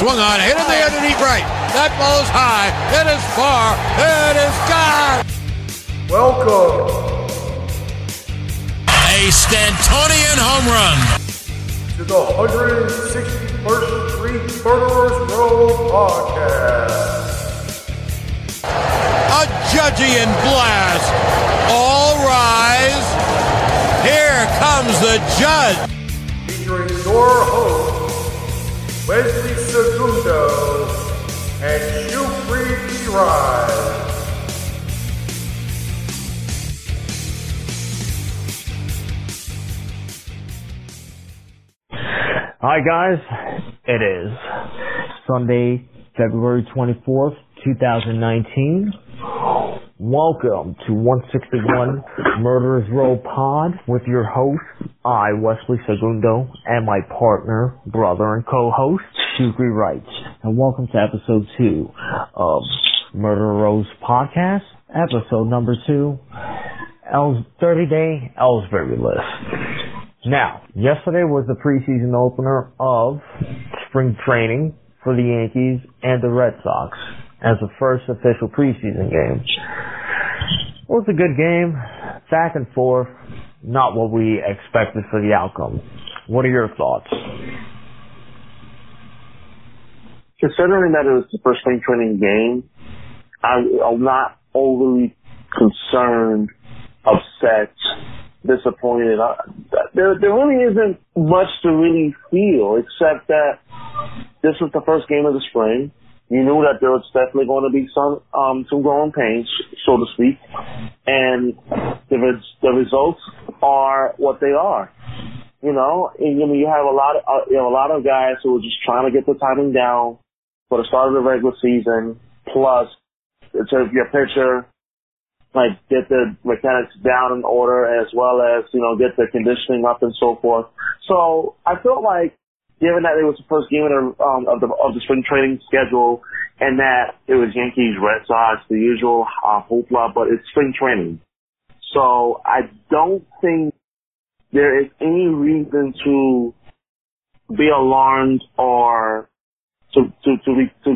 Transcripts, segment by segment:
Swung on, hit in the air to deep right. That ball is high. It is far. It is gone. Welcome. A Stantonian home run. To the 161st Street Murderers Row Podcast. A Judgian blast. All rise. Here comes the Judge. Featuring your hosts, Wesley Segundo and Shukri Wright. Hi guys, it is Sunday, February 24th, 2019. Welcome to 161 Murderers Row Pod with your host, I, Wesley Segundo, and my partner, brother, and co-host, Shukri Wright. And welcome to episode 2 of Murder Row's podcast, episode number 2, 30-Day Ellsbury List. Now, yesterday was the preseason opener of spring training for the Yankees and the Red Sox as the first official preseason game. Well, it was a good game, back and forth, not what we expected for the outcome. What are your thoughts? Considering that it was the first spring training game, I'm not overly concerned, upset, disappointed. There really isn't much to really feel, except that this was the first game of the spring. You knew that there was definitely going to be some growing pains, so to speak, and the results are what they are. You know, and, you have a lot of guys who are just trying to get the timing down for the start of the regular season. Plus, it's your pitcher. Like, get the mechanics down in order, as well as, get the conditioning up and so forth. So I felt like, given that it was the first game of the spring training schedule, and that it was Yankees, Red Sox, the usual hoopla, but it's spring training. So I don't think there is any reason to be alarmed or to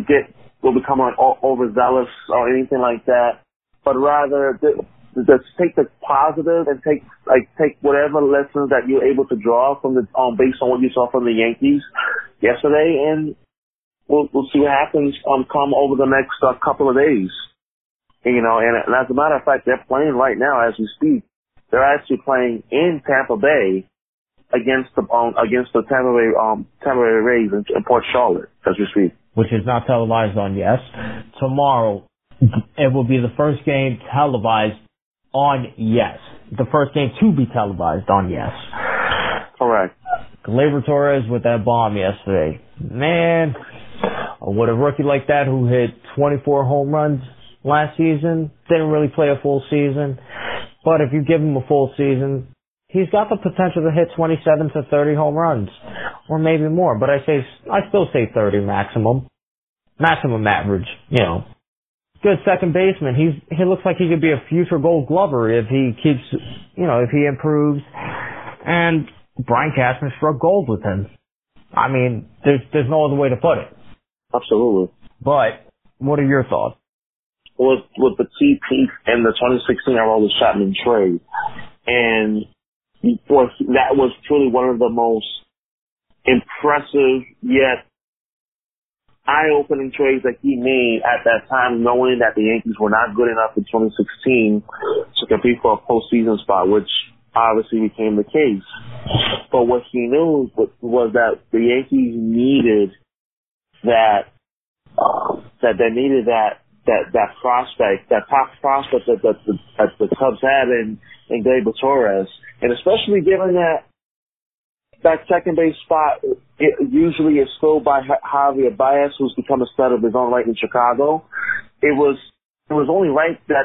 get or become overzealous or anything like that. But rather, just take the positive and take whatever lessons that you're able to draw from the based on what you saw from the Yankees yesterday, and we'll see what happens come over the next couple of days. And as a matter of fact, they're playing right now as we speak. They're actually playing in Tampa Bay against the Tampa Bay Rays in Port Charlotte as we speak, which is not televised on yes tomorrow. It will be the first game televised on yes. The first game to be televised on yes. Correct. Gleyber Torres with that bomb yesterday. Man, would a rookie like that who hit 24 home runs last season, didn't really play a full season, but if you give him a full season, he's got the potential to hit 27 to 30 home runs, or maybe more, but I still say 30 maximum average, Good second baseman. He looks like he could be a future Gold Glover if he keeps, if he improves. And Brian Cashman struck gold with him. I mean, there's no other way to put it. Absolutely. But what are your thoughts? With the TP and the 2016 Aroldis Chapman trade, and that was truly one of the most impressive yet eye-opening trades that he made at that time, knowing that the Yankees were not good enough in 2016 to compete for a postseason spot, which obviously became the case. But what he knew was that the Yankees needed that prospect, that top prospect that the Cubs had in Gleyber Torres, and especially given that. That second base spot it usually is filled by Javier Baez, who's become a stud of his own right in Chicago. It was only right that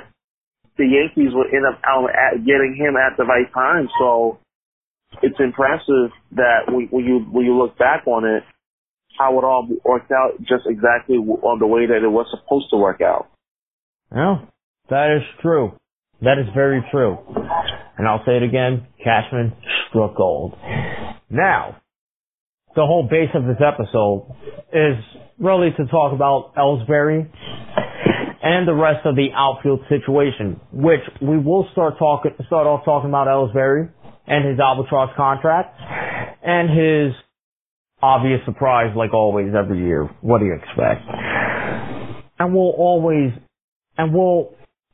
the Yankees would end up getting him at the right time. So it's impressive that when you look back on it, how it all worked out just exactly on the way that it was supposed to work out. Yeah, that is true. That is very true. And I'll say it again, Cashman struck gold. Now, the whole base of this episode is really to talk about Ellsbury and the rest of the outfield situation, which we will start off talking about Ellsbury and his albatross contract and his obvious surprise, like always every year. What do you expect? And we'll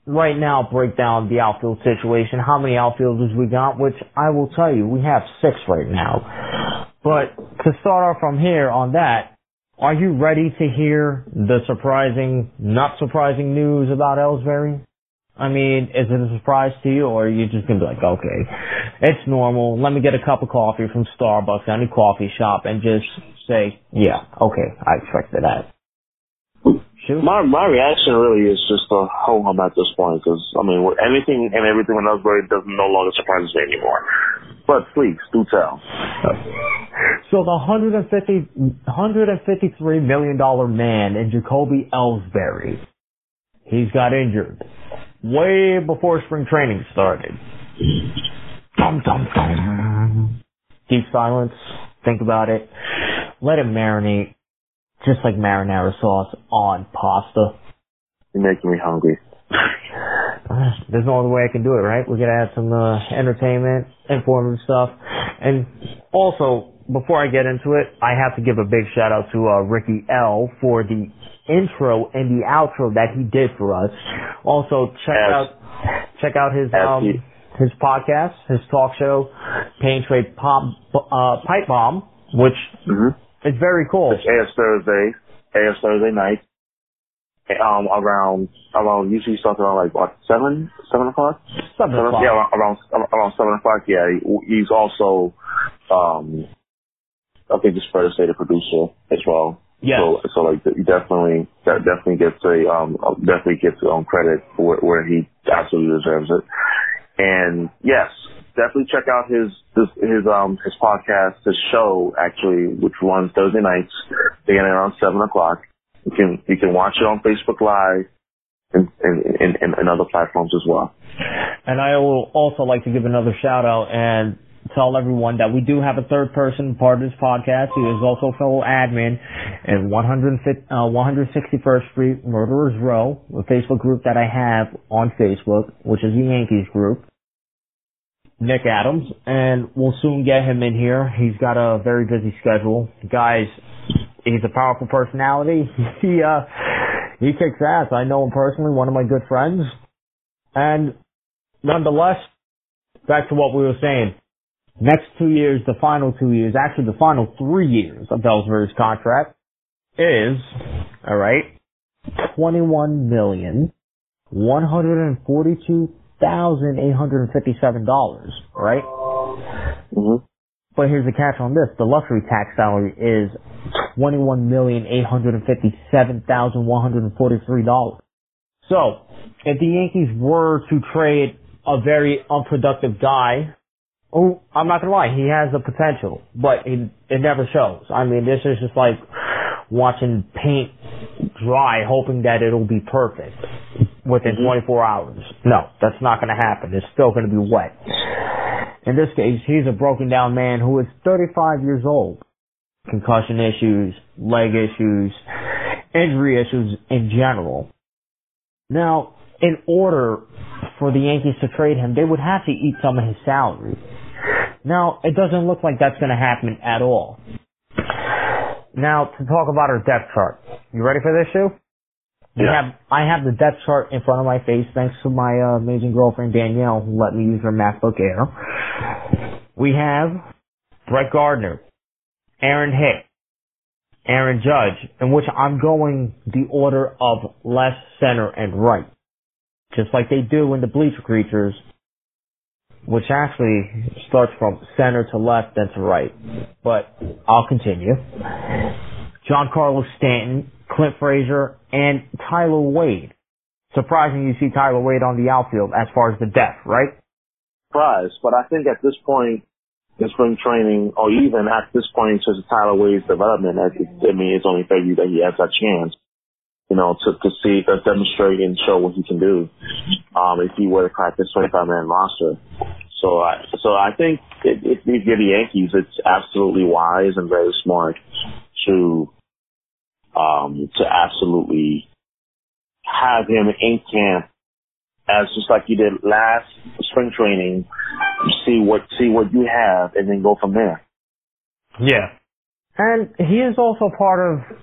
right now break down the outfield situation, how many outfielders we got, which I will tell you, we have 6 right now. But to start off from here on that, are you ready to hear the not surprising news about Ellsbury? I mean, is it a surprise to you, or are you just going to be like, okay, it's normal, let me get a cup of coffee from Starbucks, any coffee shop, and just say, yeah, okay, I expected that. Shoot. My reaction really is just a ho hum at this point, because, I mean, anything and everything with Ellsbury doesn't no longer surprise me anymore. But please, do tell. So the $153 million man in Jacoby Ellsbury, he's got injured way before spring training started. Dum, dum, dum. Deep silence. Think about it. Let it marinate. Just like marinara sauce on pasta. You're making me hungry. There's no other way I can do it, right? We're going to add some entertainment, informative stuff. And also, before I get into it, I have to give a big shout-out to Ricky L. for the intro and the outro that he did for us. Also, check out his podcast, his talk show, Pain Train Pipe Bomb, which... Mm-hmm. It's very cool. It's AS Thursday night. Around usually starts around like what, 7 o'clock? 7 o'clock. Yeah, around 7 o'clock. Yeah, he's also, I think it's fair to say, the producer as well. Yeah. So like he definitely gets credit for where he absolutely deserves it. And yes. Definitely check out his podcast, his show actually, which runs Thursday nights, beginning around 7 o'clock. You can watch it on Facebook Live and other platforms as well. And I will also like to give another shout out and tell everyone that we do have a third person part of this podcast who is also a fellow admin in 161st Street Murderers Row, a Facebook group that I have on Facebook, which is the Yankees group. Nick Adams, and we'll soon get him in here. He's got a very busy schedule. Guys, he's a powerful personality. He kicks ass. I know him personally, one of my good friends. And nonetheless, back to what we were saying. Next 2 years, the final 2 years, actually the final 3 years of Ellsbury's contract is, $21,142,857, right? Mm-hmm. But here's the catch on this: the luxury tax salary is $21,857,143. So, if the Yankees were to trade a very unproductive guy, oh, I'm not gonna lie, he has the potential, but it never shows. I mean, this is just like watching paint dry, hoping that it'll be perfect within 24 hours. No, that's not going to happen. It's still going to be wet. In this case, he's a broken down man who is 35 years old. Concussion issues, leg issues, injury issues in general. Now, in order for the Yankees to trade him, they would have to eat some of his salary. Now, it doesn't look like that's going to happen at all. Now, to talk about our depth chart. You ready for this, Shu? I have the depth chart in front of my face thanks to my amazing girlfriend Danielle, who let me use her MacBook Air. We have Brett Gardner, Aaron Hicks, Aaron Judge, in which I'm going the order of left, center, and right, just like they do in the Bleacher Creatures, which actually starts from center to left, then to right. But I'll continue. Giancarlo Stanton, Clint Frazier, and Tyler Wade. Surprising you see Tyler Wade on the outfield as far as the depth, right? Surprise, but I think at this point in spring training, or even at this point since Tyler Wade's development, I mean, it's only fair that he has that chance, you know, to see, to demonstrate and show what he can do if he were to crack this 25-man roster. So I think if you get the Yankees, it's absolutely wise and very smart to to absolutely have him in camp as just like you did last spring training, see what you have, and then go from there. Yeah. And he is also part of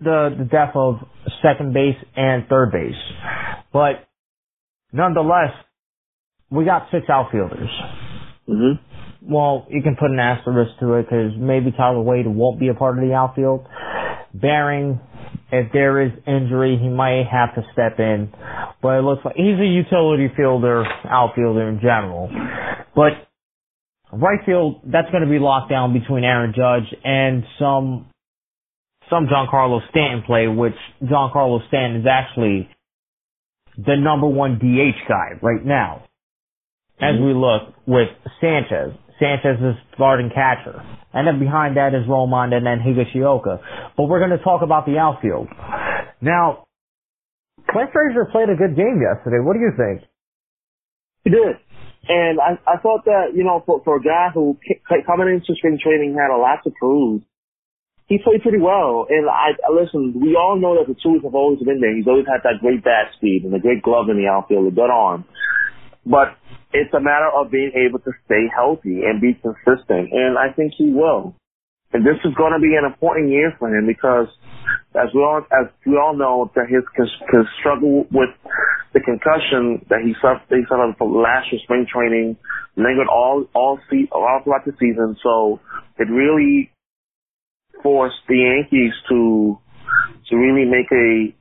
the depth of second base and third base. But nonetheless, we got six outfielders. Mm-hmm. Well, you can put an asterisk to it because maybe Tyler Wade won't be a part of the outfield. Bearing, if there is injury, he might have to step in. But it looks like he's a utility fielder, outfielder in general. But right field, that's going to be locked down between Aaron Judge and some Giancarlo Stanton play, which Giancarlo Stanton is actually the number one DH guy right now. As we look with Sanchez. Sanchez is starting catcher. And then behind that is Román and then Higashioka. But we're going to talk about the outfield. Now, Clint Frazier played a good game yesterday. What do you think? He did. And I thought that, you know, for a guy who coming into spring training had a lot to prove, he played pretty well. And listen, we all know that the tools have always been there. He's always had that great bat speed and a great glove in the outfield, a good arm. But it's a matter of being able to stay healthy and be consistent, and I think he will. And this is going to be an important year for him because, as we all know, that his struggle with the concussion that he suffered from last year's spring training lingered all throughout the season. So it really forced the Yankees to really make a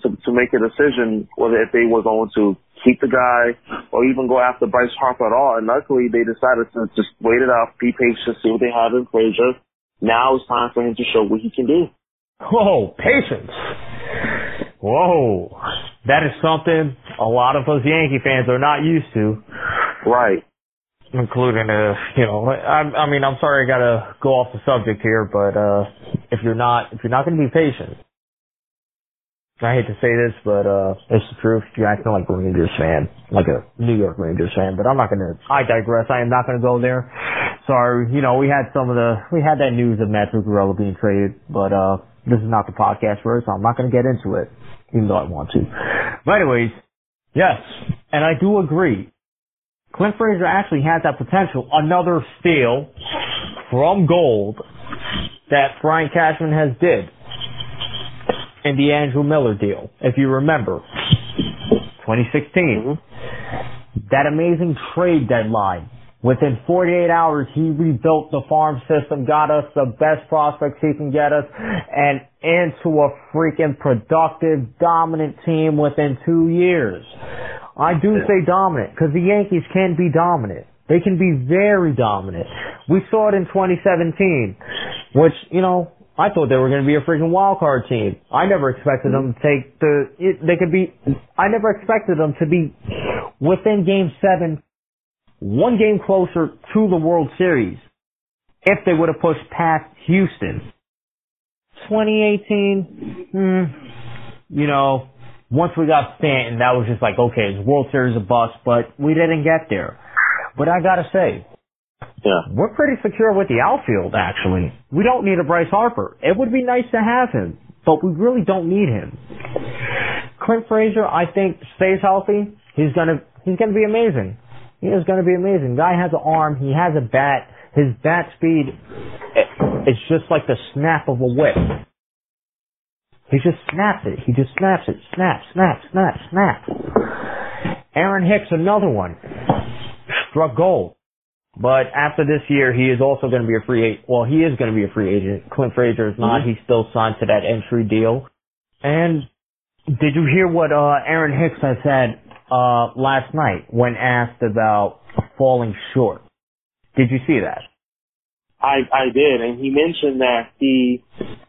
decision whether if they were going to keep the guy or even go after Bryce Harper at all. And luckily they decided to just wait it out, be patient, see what they have in Frazier. Now it's time for him to show what he can do. Whoa, patience. Whoa. That is something a lot of us Yankee fans are not used to. Right. Including, I'm sorry I got to go off the subject here, but if you're not going to be patient, I hate to say this, but it's the truth. You're acting like a Rangers fan, like a New York Rangers fan, but I digress. I am not going to go there. Sorry. You know, we had that news of Matthew Gurriel being traded, but this is not the podcast for it, so I'm not going to get into it, even though I want to. But anyways, yes, and I do agree. Clint Frazier actually has that potential. Another steal from gold that Brian Cashman has did. In the Andrew Miller deal, if you remember, 2016, that amazing trade deadline. Within 48 hours, he rebuilt the farm system, got us the best prospects he can get us, and into a freaking productive, dominant team within 2 years. I do say dominant, because the Yankees can be dominant. They can be very dominant. We saw it in 2017, which, you know, I thought they were going to be a freaking wild card team. I never expected them to I never expected them to be within Game 7, one game closer to the World Series if they would have pushed past Houston. 2018, once we got Stanton, that was just like, okay, the World Series is a bust, but we didn't get there. But I got to say, yeah. We're pretty secure with the outfield, actually. We don't need a Bryce Harper. It would be nice to have him, but we really don't need him. Clint Frazier, I think, stays healthy. He's gonna be amazing. He is gonna be amazing. Guy has an arm. He has a bat. His bat speed, it's just like the snap of a whip. He just snaps it. He just snaps it. Snap, snap, snap, snap. Aaron Hicks, another one, struck gold. But after this year, he is also going to be a free agent. Well, he is going to be a free agent. Clint Frazier is not. He's still signed to that entry deal. And did you hear what Aaron Hicks had said last night when asked about falling short? Did you see that? I did, and he mentioned that he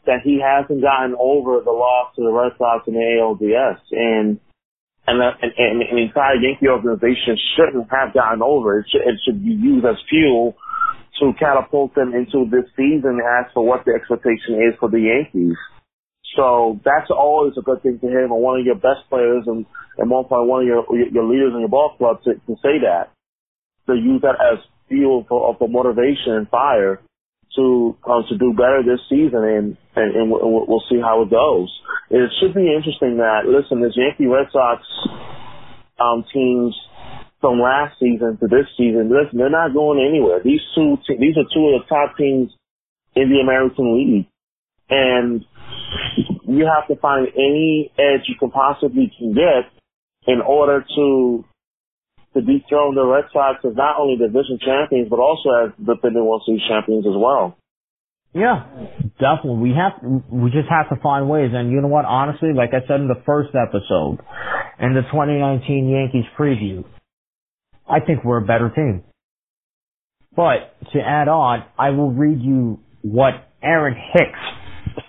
hasn't gotten over the loss to the Red Sox in the ALDS, and the entire Yankee organization shouldn't have gotten over it. It should be used as fuel to catapult them into this season as for what the expectation is for the Yankees. So that's always a good thing to hear from one of your best players and more probably one of your leaders in your ball club to say that, to use that as fuel for motivation and fire to do better this season. And and we'll see how it goes. And it should be interesting that, listen, this Yankee Red Sox teams from last season to this season, listen, they're not going anywhere. These are two of the top teams in the American League. And you have to find any edge you can possibly can get in order to dethrone the Red Sox as not only division champions, but also as defending World Series champions as well. Yeah, definitely. We just have to find ways. And you know what? Honestly, like I said in the first episode, in the 2019 Yankees preview, I think we're a better team. But to add on, I will read you what Aaron Hicks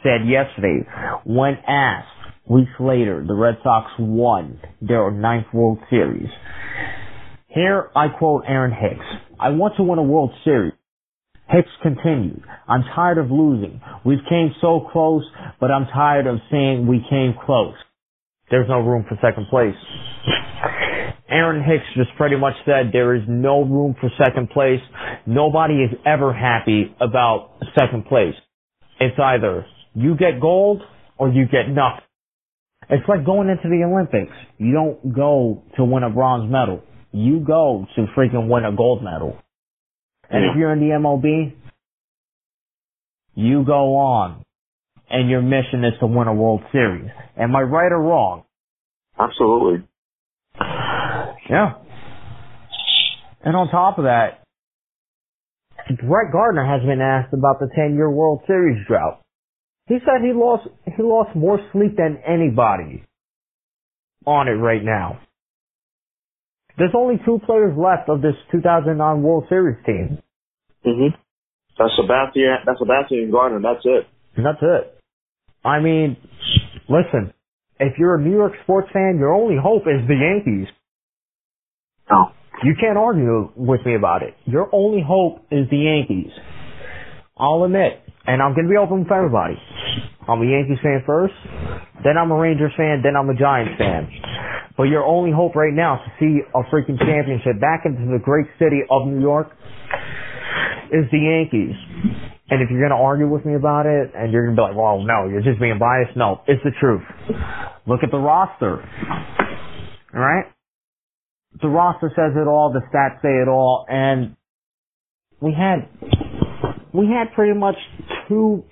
said yesterday when asked weeks later, the Red Sox won their 9th World Series. Here, I quote Aaron Hicks, "I want to win a World Series." Hicks continued, "I'm tired of losing. We've came so close, but I'm tired of saying we came close. There's no room for second place." Aaron Hicks just pretty much said there is no room for second place. Nobody is ever happy about second place. It's either you get gold or you get nothing. It's like going into the Olympics. You don't go to win a bronze medal. You go to freaking win a gold medal. And if you're in the MLB, you go on, and your mission is to win a World Series. Am I right or wrong? Absolutely. Yeah. And on top of that, Brett Gardner has been asked about the 10-year World Series drought. He said he lost more sleep than anybody on it right now. There's only two players left of this 2009 World Series team. Mm-hmm. That's Sabathia and Gardner. That's it. And that's it. I mean, listen, if you're a New York sports fan, your only hope is the Yankees. No. You can't argue with me about it. Your only hope is the Yankees. I'll admit, and I'm going to be open with everybody. I'm a Yankees fan first, then I'm a Rangers fan, then I'm a Giants fan. But your only hope right now to see a freaking championship back into the great city of New York is the Yankees. And if you're going to argue with me about it, and you're going to be like, well, no, you're just being biased. No, it's the truth. Look at the roster. All right? The roster says it all. The stats say it all. And we had pretty much two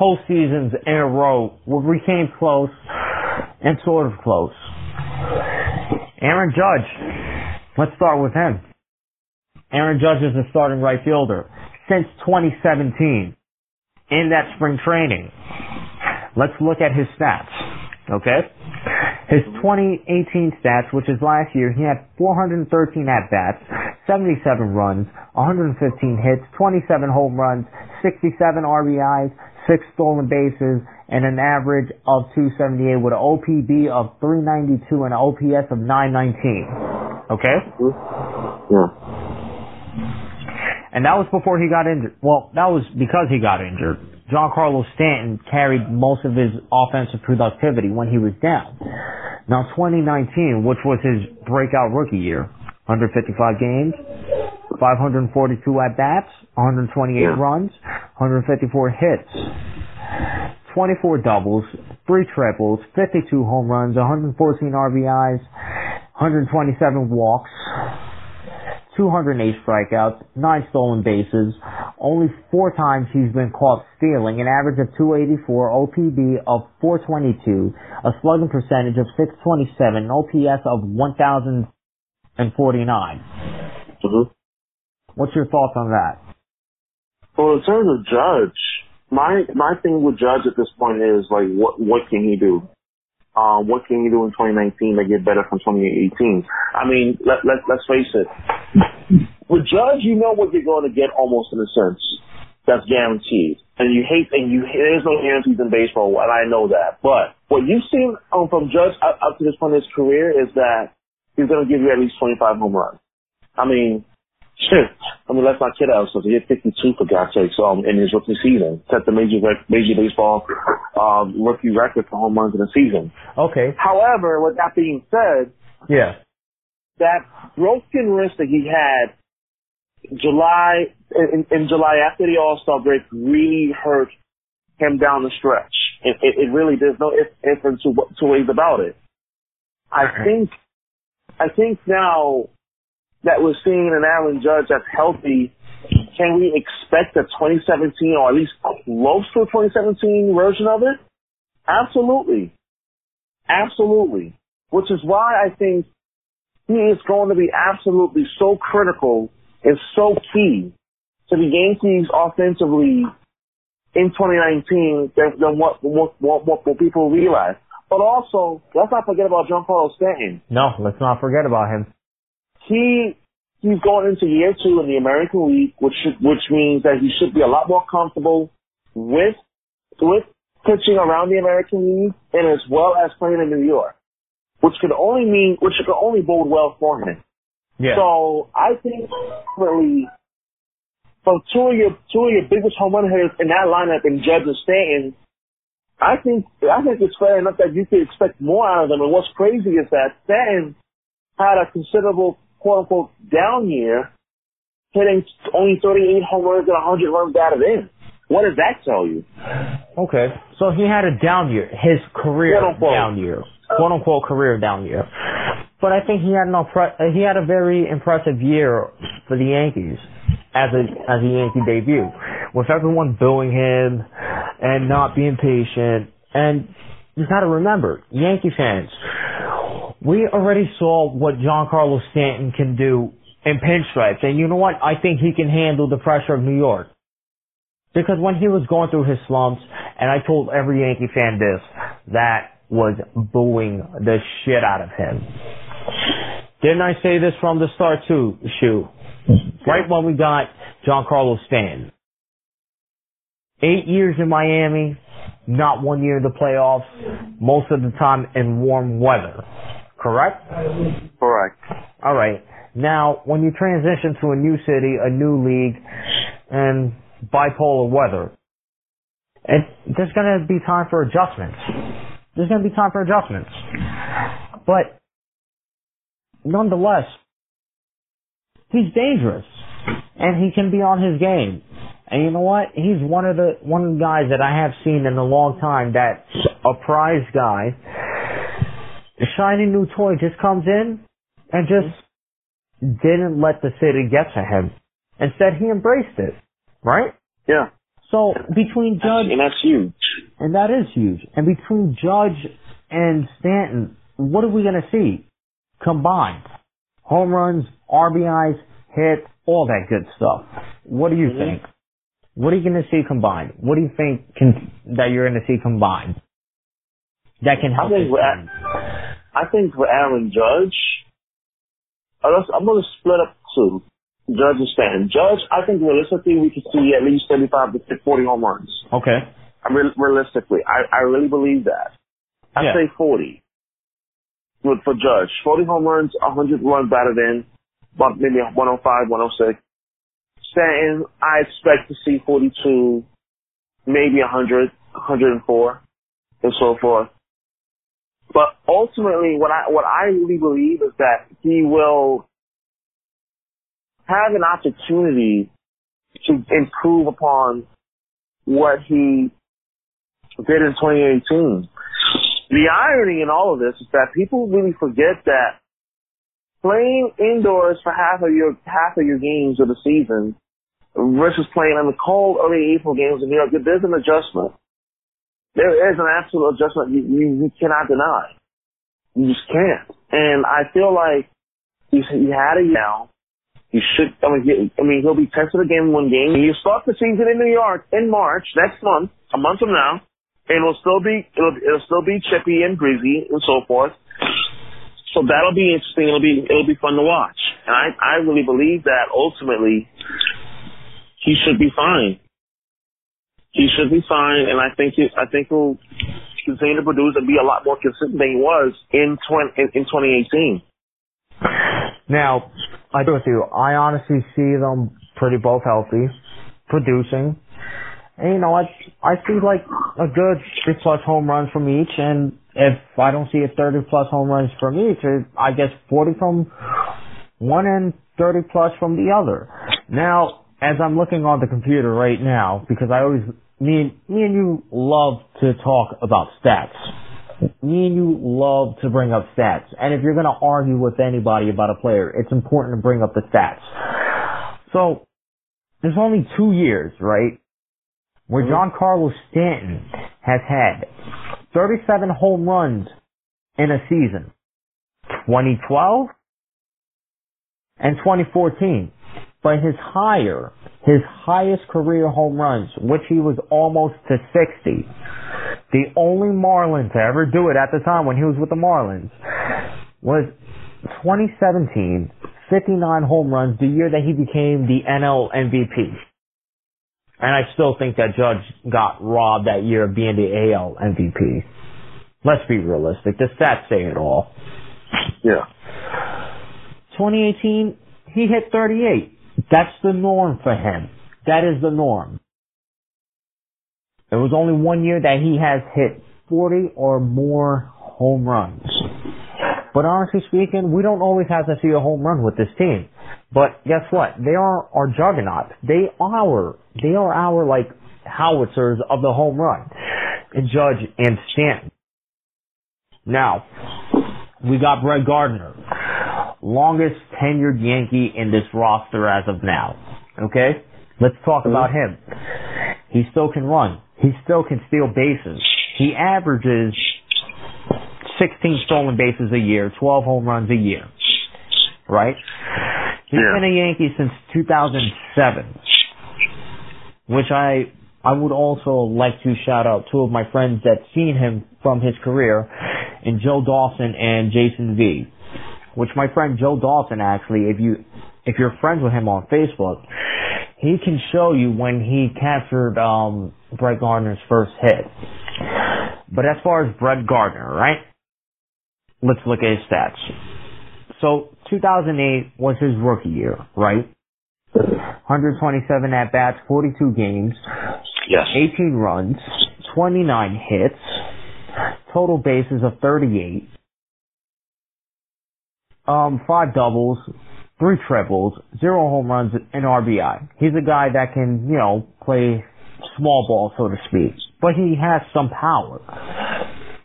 postseasons in a row where we came close and sort of close. Aaron Judge. Let's start with him. Aaron Judge is the starting right fielder since 2017 in that spring training. Let's look at his stats, okay? His 2018 stats, which is last year, he had 413 at-bats, 77 runs, 115 hits, 27 home runs, 67 RBIs, 6 stolen bases, and an average of 278 with an OPB of 392 and an OPS of 919. Okay? Yeah. And that was before he got injured. Well, that was because he got injured. Giancarlo Stanton carried most of his offensive productivity when he was down. Now, 2019, which was his breakout rookie year, 155 games, 542 at-bats, 128 runs, 154 hits, 24 doubles, 3 triples, 52 home runs, 114 RBIs, 127 walks, 208 strikeouts, 9 stolen bases. Only 4 times he's been caught stealing, an average of 284, OPB of 422, a slugging percentage of 627, an OPS of 1,049. Mm-hmm. What's your thoughts on that? Well, in terms of Judge, my thing with Judge at this point is, like, what can he do? What can you do in 2019 to get better from 2018? I mean, let's face it. With Judge, you know what you're going to get almost in a sense. That's guaranteed. There's no guarantees in baseball, and I know that. But what you've seen from Judge up to this point in his career is that he's going to give you at least 25 home runs. I mean, let's not kid ourselves. He hit 52 for God's sakes in his rookie season. Set the major baseball rookie record for home runs in a season. Okay. However, with that being said, that broken wrist that he had in July after the All-Star break really hurt him down the stretch. It really, there's no ifs and two ways about it. I think now that we're seeing an Aaron Judge that's healthy, can we expect a 2017 or at least close to a 2017 version of it? Absolutely. Which is why I think he is going to be absolutely so critical and so key to the Yankees offensively in 2019 than what people realize. But also, let's not forget about Giancarlo Stanton. No, let's not forget about him. He's going into year two in the American League, which means that he should be a lot more comfortable with pitching around the American League and as well as playing in New York, which could only bode well for him. Yeah. So I think really from two of your biggest home run hitters in that lineup in Judge and Stanton, I think it's fair enough that you could expect more out of them. And what's crazy is that Stanton had a considerable quote-unquote down year, hitting only 38 home runs and 100 runs batted in. What does that tell you? Okay, so he had a down year, his career down year, quote-unquote career down year. But I think he had a very impressive year for the Yankees as a Yankee debut, with everyone booing him and not being patient. And you got to remember, Yankee fans, we already saw what Giancarlo Stanton can do in pinstripes. And you know what? I think he can handle the pressure of New York. Because when he was going through his slumps, and I told every Yankee fan this, that was booing the shit out of him. Didn't I say this from the start too, Shu? Right when we got Giancarlo Stanton. 8 years in Miami, not 1 year in the playoffs, most of the time in warm weather. Correct? Correct. All right. Now, when you transition to a new city, a new league, and bipolar weather, there's going to be time for adjustments. But, nonetheless, he's dangerous, and he can be on his game. And you know what? He's one of the guys that I have seen in a long time that's a prize guy. The shiny new toy just comes in and just didn't let the city get to him. Instead, he embraced it, right? Yeah. So between Judge... And that's huge. And that is huge. And between Judge and Stanton, what are we going to see combined? Home runs, RBIs, hits, all that good stuff. What do you think? What are you going to see combined? What do you think that you're going to see combined that can help? I think for Aaron Judge, I'm going to split up two, Judge and Stanton. Judge, I think realistically we could see at least 35 to 40 home runs. Okay. Realistically, I really believe that. I'd say 40. Good for Judge. 40 home runs, 100 runs batted in, but maybe 105, 106. Stanton, I expect to see 42, maybe 100, 104, and so forth. But ultimately, what I really believe is that he will have an opportunity to improve upon what he did in 2018. The irony in all of this is that people really forget that playing indoors for half of your games of the season versus playing in the cold early April games in New York, there's an adjustment. There is an absolute adjustment you cannot deny. You just can't. And I feel like he had it now. He should. I mean, he'll be tested again one game. You start the season in New York in March next month, a month from now, and it'll still be chippy and breezy and so forth. So that'll be interesting. It'll be fun to watch. And I really believe that ultimately he should be fine. And I think he'll continue to produce and be a lot more consistent than he was in 2018. Now, I agree with you. I honestly see them pretty both healthy, producing. And, you know, I see, like, a good 3-plus home runs from each, and if I don't see a 30-plus home runs from each, I guess 40 from one and 30-plus from the other. Now, as I'm looking on the computer right now, because I always Me and you love to talk about stats. Me and you love to bring up stats. And if you're going to argue with anybody about a player, it's important to bring up the stats. So there's only 2 years, right, where Giancarlo Stanton has had 37 home runs in a season, 2012 and 2014. But his highest career home runs, which he was almost to 60, the only Marlin to ever do it at the time when he was with the Marlins, was 2017, 59 home runs, the year that he became the NL MVP. And I still think that Judge got robbed that year of being the AL MVP. Let's be realistic. The stats say it all. Yeah. 2018, he hit 38. That's the norm for him. That is the norm. It was only 1 year that he has hit 40 or more home runs. But honestly speaking, we don't always have to see a home run with this team. But guess what? They are our juggernaut. They are our like howitzers of the home run. And Judge and Stanton. Now, we got Brett Gardner. Longest tenured Yankee in this roster as of now. Okay? Let's talk about him. He still can run. He still can steal bases. He averages 16 stolen bases a year, 12 home runs a year. Right? He's been a Yankee since 2007, which I would also like to shout out two of my friends that seen him from his career, in Joe Dawson and Jason V., which my friend Joe Dawson, actually, if you're friends with him on Facebook, he can show you when he captured Brett Gardner's first hit. But as far as Brett Gardner, right, let's look at his stats. So 2008 was his rookie year, right? 127 at-bats, 42 games, yes. 18 runs, 29 hits, total bases of 38, 5 doubles, 3 triples, 0 home runs, and RBI. He's a guy that can, you know, play small ball, so to speak. But he has some power.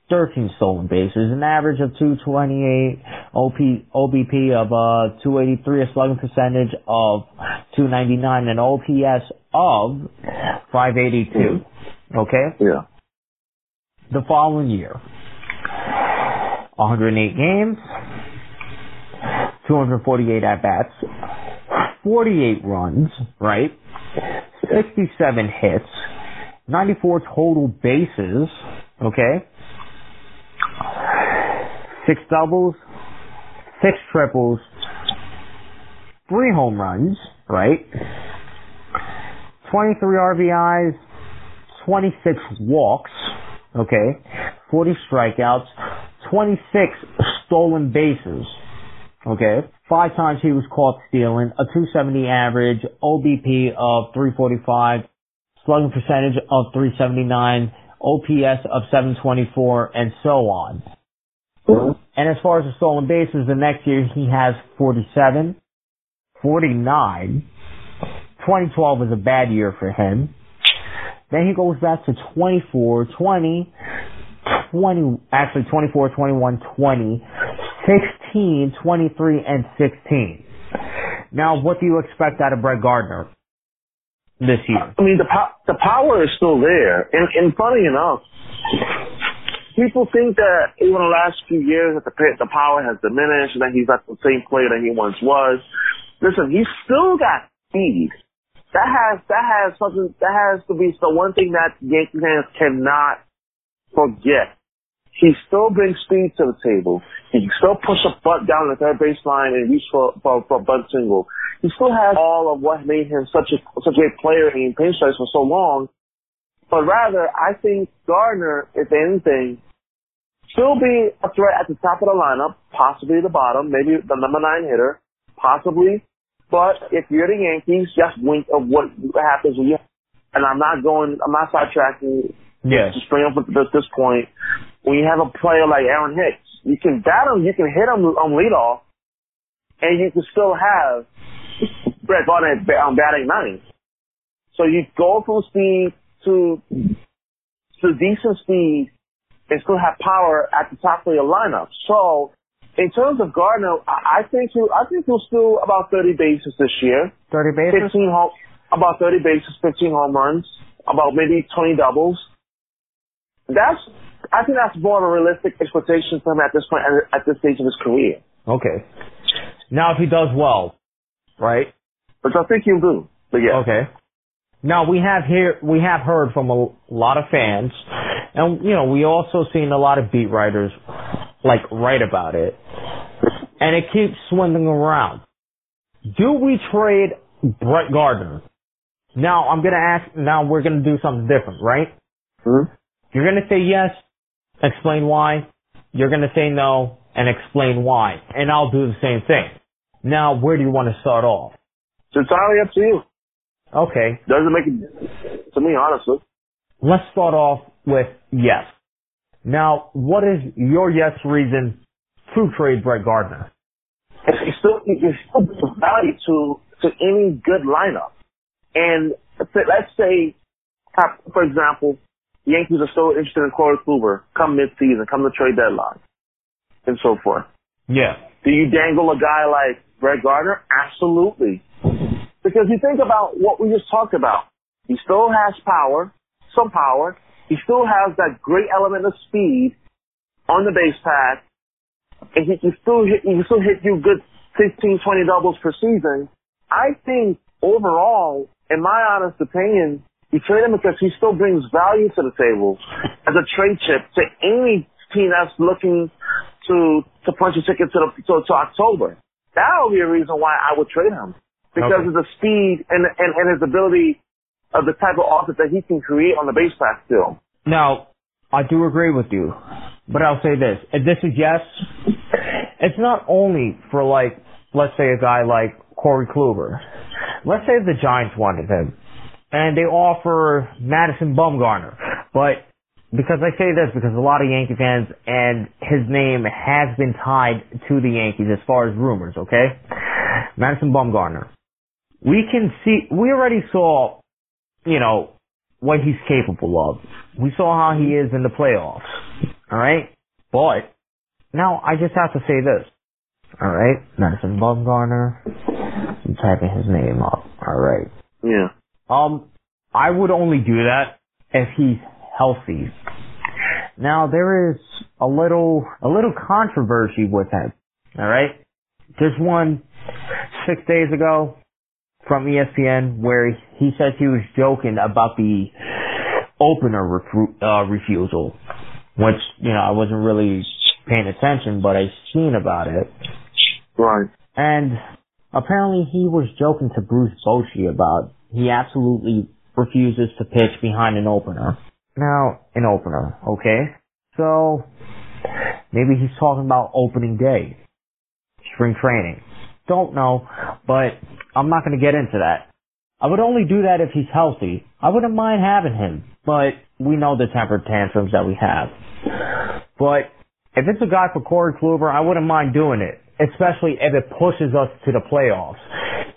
13 stolen bases, an average of 228, OBP of 283, a slugging percentage of 299, an OPS of 582. Okay? Yeah. The following year, 108 games, 248 at-bats, 48 runs, right? 67 hits, 94 total bases, okay? 6 doubles, 6 triples, 3 home runs, right? 23 RBIs, 26 walks, okay? 40 strikeouts, 26 stolen bases. Okay, 5 times he was caught stealing, a 270 average, OBP of 345, slugging percentage of 379, OPS of 724, and so on. And as far as the stolen bases, the next year he has 47, 49, 2012 is a bad year for him. Then he goes back to 24, 20, 20, actually 24, 21, 20, 16, 23, and 16. Now, what do you expect out of Brett Gardner this year? I mean, the power is still there. And funny enough, people think that over the last few years that the power has diminished and that he's not the same player that he once was. Listen, he's still got speed. That has to be the one thing that Yankee fans cannot forget. He still brings speed to the table. He can still push a butt down the third baseline and reach for a bunt single. He still has all of what made him such a great player in pinch hitters for so long. But rather, I think Gardner, if anything, still be a threat at the top of the lineup, possibly the bottom, maybe the number 9 hitter, possibly. But if you're the Yankees, just wink of what happens when you. And I'm not sidetracking. Yes. To spring up at this point, when you have a player like Aaron Hicks, you can bat him, you can hit him on leadoff, and you can still have Brett Gardner batting ninth. So you go from speed to decent speed and still have power at the top of your lineup. So in terms of Gardner, I think he'll steal about 30 bases this year. 30 bases? About 30 bases, 15 home runs, about maybe 20 doubles. I think that's more of a realistic expectation for him at this point, at this stage of his career. Okay. Now, if he does well, right? Which I think he'll do. But yeah. Okay. Now we have heard from a lot of fans, and you know we also seen a lot of beat writers like write about it, and it keeps swindling around. Do we trade Brett Gardner? Now I'm gonna ask. Now we're gonna do something different, right? Mm-hmm. You're going to say yes, explain why. You're going to say no, and explain why. And I'll do the same thing. Now, where do you want to start off? It's entirely up to you. Okay. Doesn't make a difference to me, honestly. Let's start off with yes. Now, what is your yes reason to trade Brett Gardner? It's still value to any good lineup. And let's say, for example, the Yankees are so interested in Corey Kluber come mid-season, come the trade deadline, and so forth. Yeah. Do you dangle a guy like Brett Gardner? Absolutely. Because you think about what we just talked about. He still has power, some power. He still has that great element of speed on the base path, and he can still hit you good 15, 20 doubles per season. I think overall, in my honest opinion, you trade him because he still brings value to the table as a trade chip to any team that's looking to punch a ticket to October. That would be a reason why I would trade him because of the speed and his ability of the type of offense that he can create on the base path still. Now, I do agree with you, but I'll say this. If this is yes, it's not only for, like, let's say a guy like Corey Kluber. Let's say the Giants wanted him. And they offer Madison Bumgarner. But because I say this, because a lot of Yankee fans, and his name has been tied to the Yankees as far as rumors, okay? Madison Bumgarner. We already saw, you know, what he's capable of. We saw how he is in the playoffs, all right? But now I just have to say this, all right? Madison Bumgarner. I'm typing his name up, all right? Yeah. I would only do that if he's healthy. Now, there is a little controversy with him, all right? There's one 6 days ago from ESPN where he said he was joking about the opener refusal, which, you know, I wasn't really paying attention, but I seen about it. Right. And apparently he was joking to Bruce Bochy about he absolutely refuses to pitch behind an opener. Now, an opener, okay? So, maybe he's talking about opening day, spring training. Don't know, but I'm not going to get into that. I would only do that if he's healthy. I wouldn't mind having him, but we know the temper tantrums that we have. But if it's a guy for Corey Kluber, I wouldn't mind doing it, especially if it pushes us to the playoffs.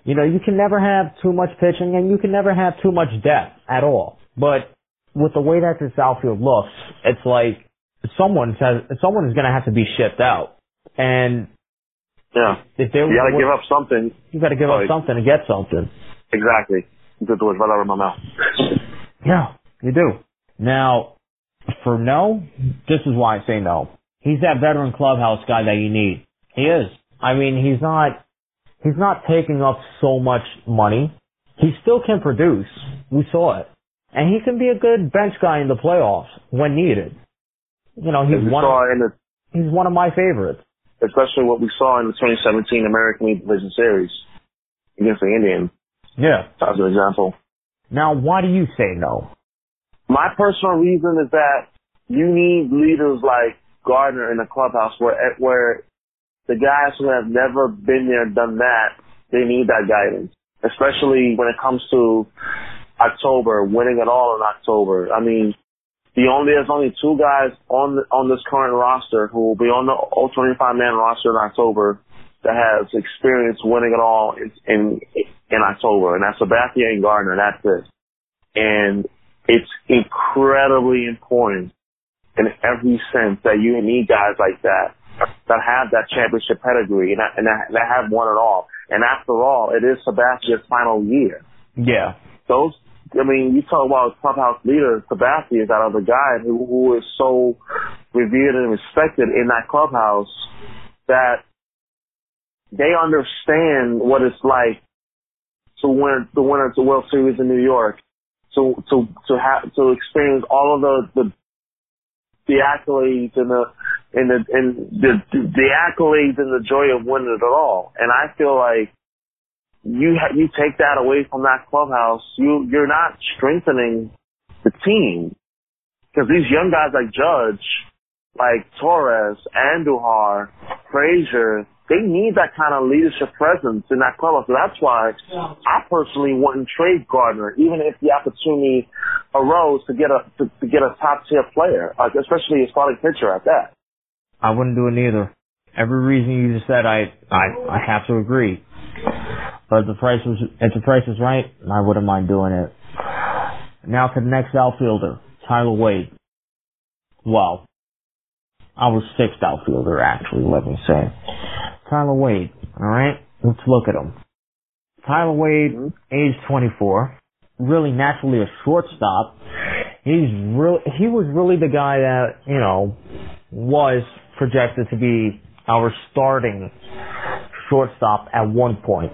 You know, you can never have too much pitching and you can never have too much depth at all. But with the way that this outfield looks, it's like someone is going to have to be shipped out. And yeah, you got to give up something. You got to give up something to get something. Exactly. You took the words right out of my mouth. Yeah, you do. Now, for no, this is why I say no. He's that veteran clubhouse guy that you need. He is. I mean, he's not taking up so much money. He still can produce. We saw it. And he can be a good bench guy in the playoffs when needed. You know, he's one of my favorites. Especially what we saw in the 2017 American League Division Series against the Indians. Yeah. That was an example. Now, why do you say no? My personal reason is that you need leaders like Gardner in the clubhouse where the guys who have never been there, done that, they need that guidance, especially when it comes to October, winning it all in October. I mean, there's only two guys on this current roster who will be on the all 25-man roster in October that has experience winning it all in October, and that's Sabathia and Gardner. That's it. And It's incredibly important in every sense that you need guys like that that have that championship pedigree and that have won it all. And after all, it is Sabathia's final year. Yeah. Those, I mean, you talk about clubhouse leader, Sabathia is that other guy who is so revered and respected in that clubhouse that they understand what it's like to win the World Series in New York, to experience all of the accolades and the accolades and the joy of winning it all. And I feel like you take that away from that clubhouse, you're not strengthening the team, because these young guys like Judge, like Torres, Andujar, Frazier, they need that kind of leadership presence in that clubhouse. So that's why I personally wouldn't trade Gardner, even if the opportunity arose to get a top tier player, especially a starting pitcher at that. I wouldn't do it either. Every reason you just said, I have to agree. But if the price was right, I wouldn't mind doing it. Now to the next outfielder, Tyler Wade. Well, I was sixth outfielder, actually, let me say. Tyler Wade, all right? Let's look at him. Tyler Wade, age 24, really naturally a shortstop. He was really the guy that, you know, was projected to be our starting shortstop at one point.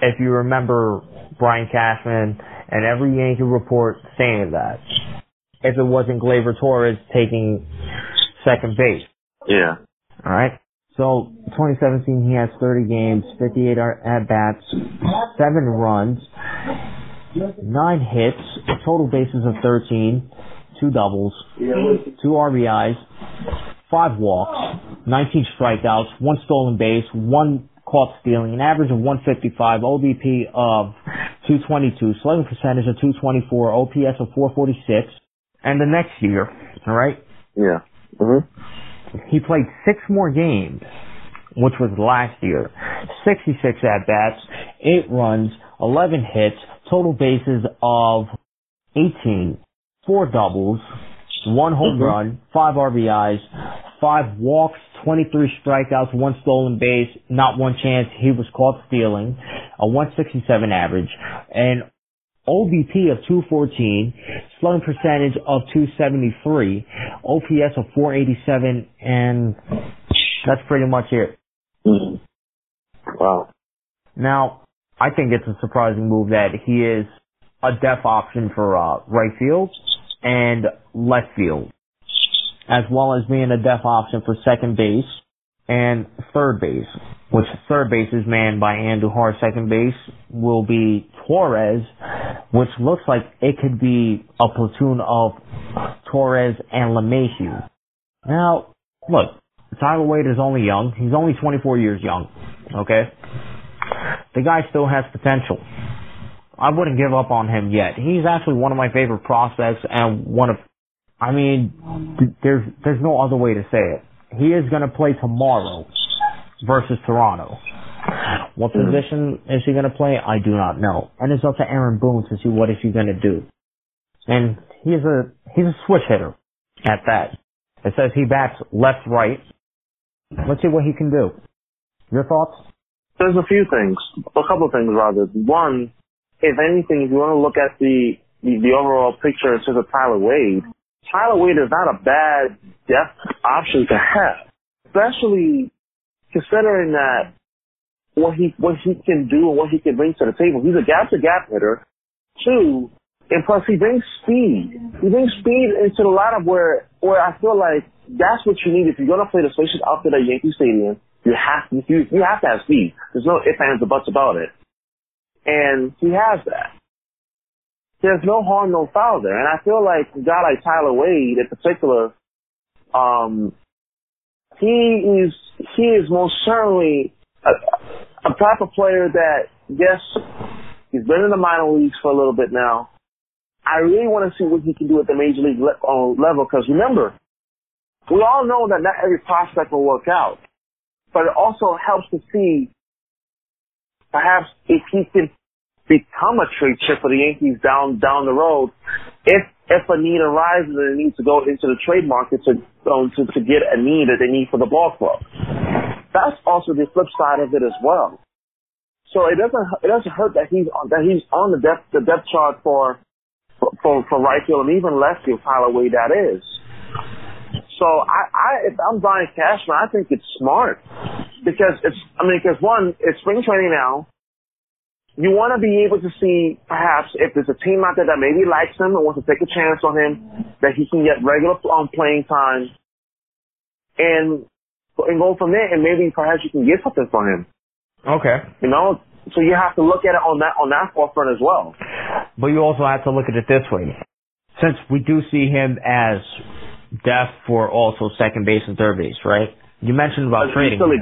If you remember Brian Cashman and every Yankee report saying that. If it wasn't Gleyber Torres taking second base. Yeah. All right. So, 2017, he has 30 games, 58 at-bats, 7 runs, 9 hits, total bases of 13, 2 doubles, 2 RBIs, 5 walks, 19 strikeouts, 1 stolen base, 1 caught stealing, an average of 155, OBP of 222, slugging percentage of 224, OPS of 446. And the next year, all right? Yeah. He played 6 more games, which was last year. 66 at-bats, 8 runs, 11 hits, total bases of 18, 4 doubles, 1 home run, 5 RBIs, 5 walks, 23 strikeouts, 1 stolen base, not one chance. He was caught stealing, a 167 average, and OBP of 214, slugging percentage of 273, OPS of 487, and that's pretty much it. Wow. Now, I think it's a surprising move that he is a depth option for right field and left field, as well as being a depth option for second base and third base, which third base is manned by Andujar. Second base will be Torres, which looks like it could be a platoon of Torres and LeMahieu. Now, look, Tyler Wade is only young. He's only 24 years young, okay? The guy still has potential. I wouldn't give up on him yet. He's actually one of my favorite prospects and there's no other way to say it. He is going to play tomorrow versus Toronto. What position is he going to play? I do not know. And it's up to Aaron Boone to see what is he going to do. And he's a switch hitter at that. It says he bats left, right. Let's see what he can do. Your thoughts? There's a few things. A couple of things, rather. One, if anything, if you want to look at the overall picture in terms of Tyler Wade is not a bad depth option to have, especially considering that what he can do and what he can bring to the table. He's a gap-to-gap hitter, too, and plus he brings speed. He brings speed into the lineup where I feel like that's what you need. If you're going to play the spacious outfield at Yankee Stadium, you have to have speed. There's no ifs, ands, or buts about it. And he has that. There's no harm, no foul there. And I feel like a guy like Tyler Wade in particular, he is most certainly a type of player that, yes, he's been in the minor leagues for a little bit now. I really want to see what he can do at the major league level, because remember, we all know that not every prospect will work out. But it also helps to see perhaps if he can become a trade chip for the Yankees down the road, if a need arises and they need to go into the trade market to get a need that they need for the ball club. That's also the flip side of it as well. So it doesn't hurt that he's on the depth chart for right field and even left field, Tyler Wade that is. So if I'm Brian Cashman, I think it's smart because one, it's spring training now. You want to be able to see perhaps if there's a team out there that maybe likes him and wants to take a chance on him, that he can get regular playing time and go from there, and maybe perhaps you can get something for him. Okay. So you have to look at it on that forefront as well. But you also have to look at it this way. Since we do see him as depth for also second base and third base, right? You mentioned about trading him.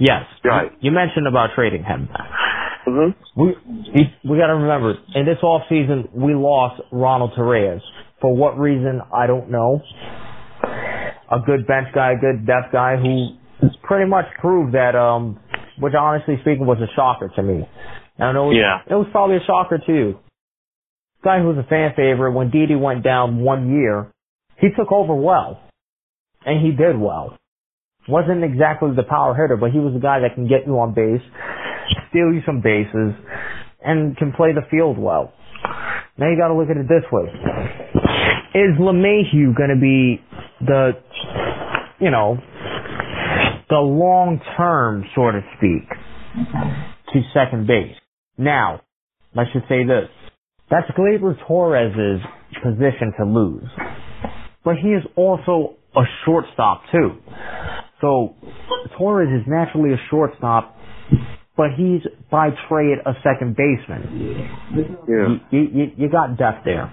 Yes. Right. You mentioned about trading him. Mm-hmm. We got to remember, in this offseason, we lost Ronald Torreyes. For what reason, I don't know. A good bench guy, a good depth guy who pretty much proved that, which honestly speaking was a shocker to me. I know it was probably a shocker to you. Guy who was a fan favorite, when Didi went down one year, he took over well. And he did well. Wasn't exactly the power hitter, but he was a guy that can get you on base, steal you some bases, and can play the field well. Now you got to look at it this way. Is LeMahieu going to be the long term, so to speak, to second base? Now, let's just say this. That's Gleyber Torres' position to lose. But he is also a shortstop, too. So, Torres is naturally a shortstop, but he's by trade a second baseman. Yeah. You got depth there.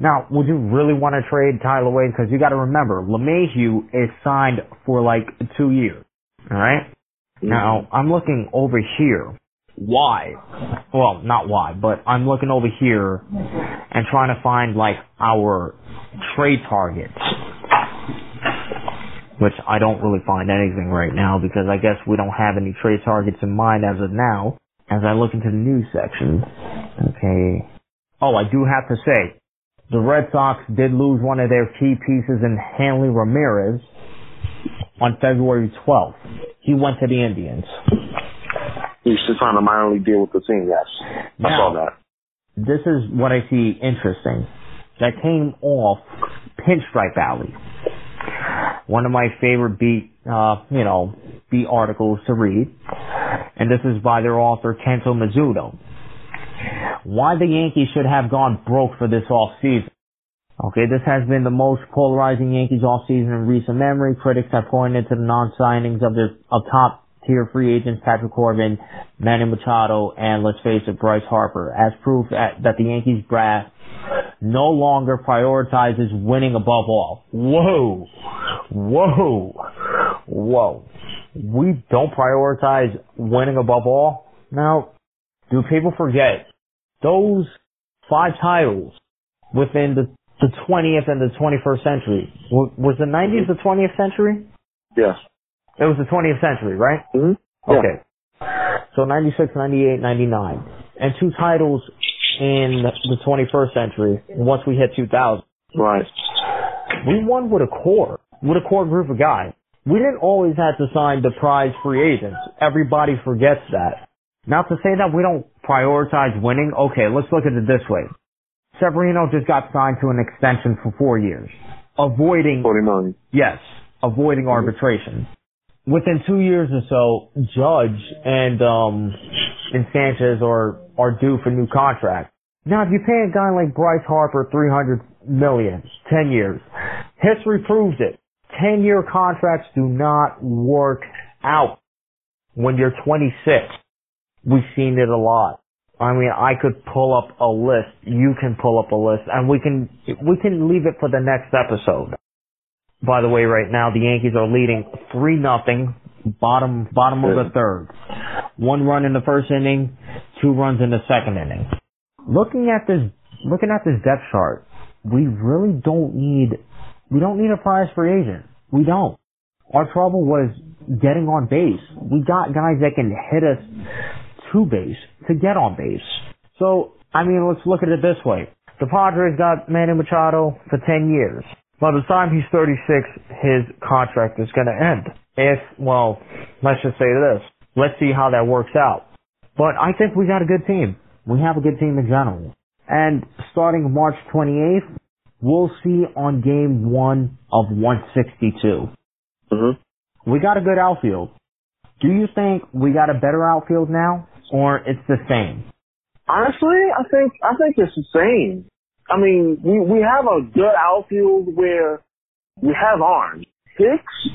Now, would you really want to trade Tyler Wade? Because you got to remember, LeMahieu is signed for like 2 years. All right? Yeah. Now, I'm looking over here. Why? Well, not why, but I'm looking over here and trying to find like our trade targets, which I don't really find anything right now because I guess we don't have any trade targets in mind as of now. As I look into the news section, okay. Oh, I do have to say, the Red Sox did lose one of their key pieces in Hanley Ramirez on February 12th. He went to the Indians. He's just trying to minor league deal with the team, yes. I saw that. This is what I see interesting. That came off Pinstripe Alley. One of my favorite beat articles to read. And this is by their author, Kento Mizuno. Why the Yankees should have gone broke for this offseason. Okay, this has been the most polarizing Yankees offseason in recent memory. Critics have pointed to the non-signings of top tier free agents Patrick Corbin, Manny Machado, and let's face it, Bryce Harper, as proof that the Yankees brass no longer prioritizes winning above all. Whoa! Whoa! Whoa! We don't prioritize winning above all? Now, do people forget those 5 titles within the 20th and the 21st century? Was the 90s the 20th century? Yes. It was the 20th century, right? Mm-hmm. Okay. Yeah. So 96, 98, 99. And 2 titles in the 21st century once we hit 2000. Right. We won with a core group of guys. We didn't always have to sign the prize free agents. Everybody forgets that. Not to say that we don't prioritize winning. Okay, let's look at it this way. Severino just got signed to an extension for 4 years. Avoiding... 49. Yes. Avoiding arbitration. Within 2 years or so, Judge and Sanchez are due for new contracts. Now, if you pay a guy like Bryce Harper $300 million, 10 years, history proves it. 10-year contracts do not work out when you're 26. We've seen it a lot. I mean, I could pull up a list. You can pull up a list, and we can leave it for the next episode. By the way, right now, the Yankees are leading 3-0, bottom of the third. 1 run in the first inning, 2 runs in the second inning. Looking at this depth chart, we really don't need a prize free agent. We don't. Our trouble was getting on base. We got guys that can hit us to base, to get on base. So, I mean, let's look at it this way. The Padres got Manny Machado for 10 years. By the time he's 36, his contract is going to end. Let's just say this. Let's see how that works out. But I think we got a good team. We have a good team in general. And starting March 28th, we'll see on Game 1 of 162. Mm-hmm. We got a good outfield. Do you think we got a better outfield now, or it's the same? Honestly, I think it's the same. I mean, we have a good outfield where we have arms. Hicks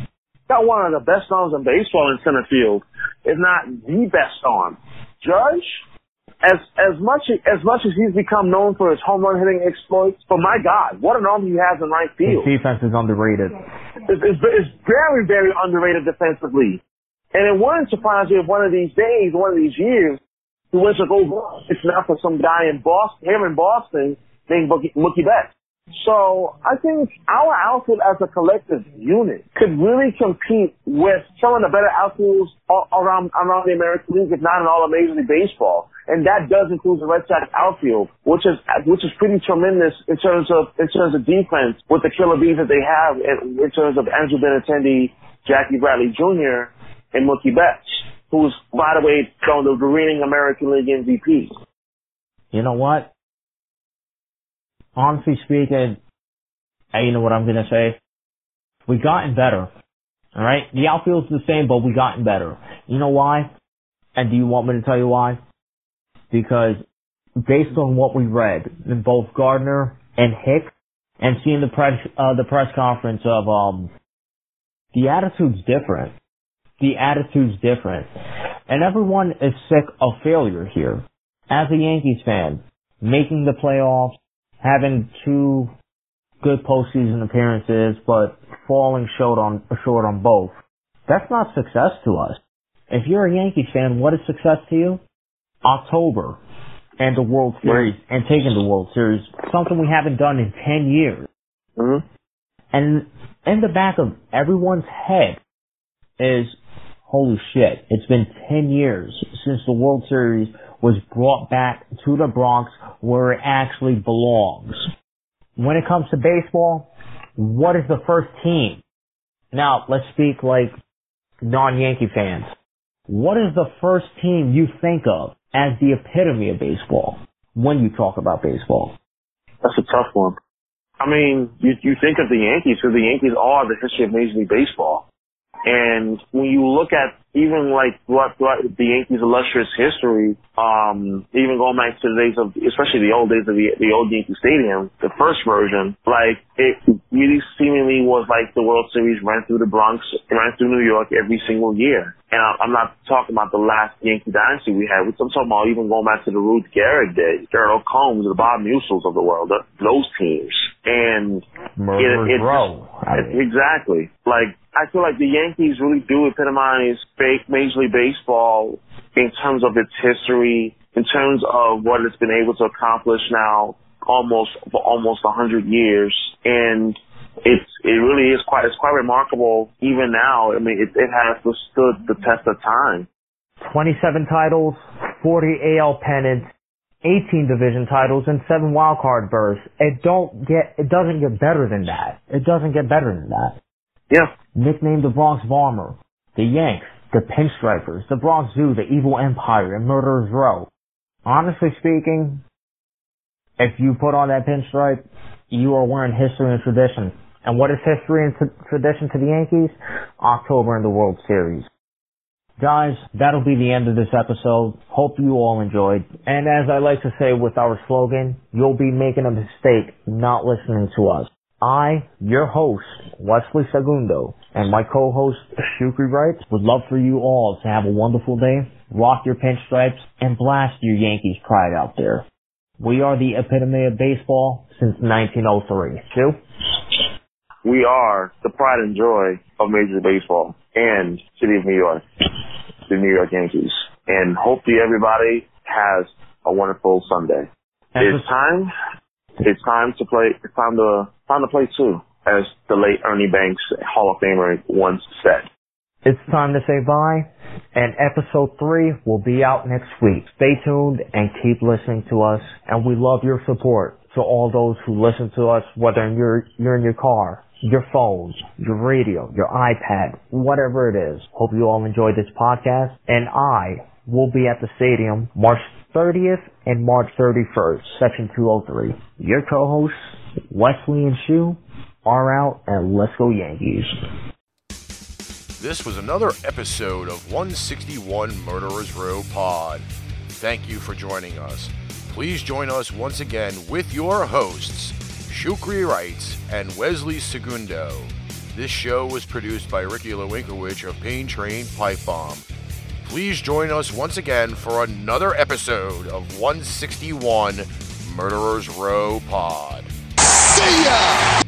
got one of the best arms in baseball in center field, if not the best arm. Judge, as much as he's become known for his home run hitting exploits, but my God, what an arm he has in right field. His defense is underrated. It's very, very underrated defensively. And it wouldn't surprise me if one of these days, one of these years, he wins a gold glove. It's not for some guy in Boston, him in Boston, named Mookie Betts. So I think our outfield as a collective unit could really compete with some of the better outfields around the American League, if not in all of Major League Baseball. And that does include the Red Sox outfield, which is pretty tremendous in terms of defense with the killer bees that they have in terms of Andrew Benintendi, Jackie Bradley Jr., and Mookie Betts, who's, by the way, the reigning American League MVP. You know what? Honestly speaking, you know what I'm going to say? We've gotten better. All right? The outfield's the same, but we've gotten better. You know why? And do you want me to tell you why? Because based on what we read in both Gardner and Hicks, and seeing the press conference of the attitude's different. The attitude's different. And everyone is sick of failure here. As a Yankees fan, making the playoffs, having two good postseason appearances, but falling short on both. That's not success to us. If you're a Yankees fan, what is success to you? October and the World Series and taking the World Series, something we haven't done in 10 years. Mm-hmm. And in the back of everyone's head is, holy shit, it's been 10 years since the World Series was brought back to the Bronx where it actually belongs. When it comes to baseball, what is the first team? Now, let's speak like non-Yankee fans. What is the first team you think of as the epitome of baseball when you talk about baseball? That's a tough one. I mean, you think of the Yankees because the Yankees are the history of Major League Baseball. And when you look at even like throughout the Yankees' illustrious history, even going back to the days of, especially the old days of the old Yankee Stadium, the first version, like it really seemingly was like the World Series ran through the Bronx, ran through New York every single year. And I'm not talking about the last Yankee dynasty we had. I'm talking about even going back to the Ruth Gehrig days, Gerald Combs, the Bob Musills of the world, those teams. And exactly. Like, I feel like the Yankees really do epitomize Major League Baseball in terms of its history, in terms of what it's been able to accomplish now for almost 100 years. And it really is quite remarkable even now. I mean, it has withstood the test of time. 27 titles, 40 AL pennants, 18 division titles, and 7 wild card berths. It doesn't get better than that. Yeah. Nicknamed the Bronx Bomber, the Yanks, the Pinstripers, the Bronx Zoo, the Evil Empire, and Murderers Row. Honestly speaking, if you put on that pinstripe, you are wearing history and tradition. And what is history and tradition to the Yankees? October in the World Series. Guys, that'll be the end of this episode. Hope you all enjoyed. And as I like to say with our slogan, you'll be making a mistake not listening to us. I, your host, Wesley Segundo, and my co-host, Shukri Wright, would love for you all to have a wonderful day, rock your pinstripes, and blast your Yankees pride out there. We are the epitome of baseball since 1903. Stu? We are the pride and joy of Major League Baseball and City of New York, the New York Yankees. And hopefully everybody has a wonderful Sunday. It's time to play too, as the late Ernie Banks, Hall of Famer, once said. It's time to say bye, and episode 3 will be out next week. Stay tuned and keep listening to us, and we love your support. to all those who listen to us, whether you're in your car, your phones, your radio, your iPad, whatever it is. Hope you all enjoyed this podcast. And I will be at the stadium March 30th and March 31st, Section 203. Your co-hosts, Wesley and Shu, are out, and let's go Yankees. This was another episode of 161 Murderers Row Pod. Thank you for joining us. Please join us once again with your hosts, Shukri Wright and Wesley Segundo. This show was produced by Ricky Lewinkiewicz of Pain Train Pipe Bomb. Please join us once again for another episode of 161 Murderers Row Pod. See ya!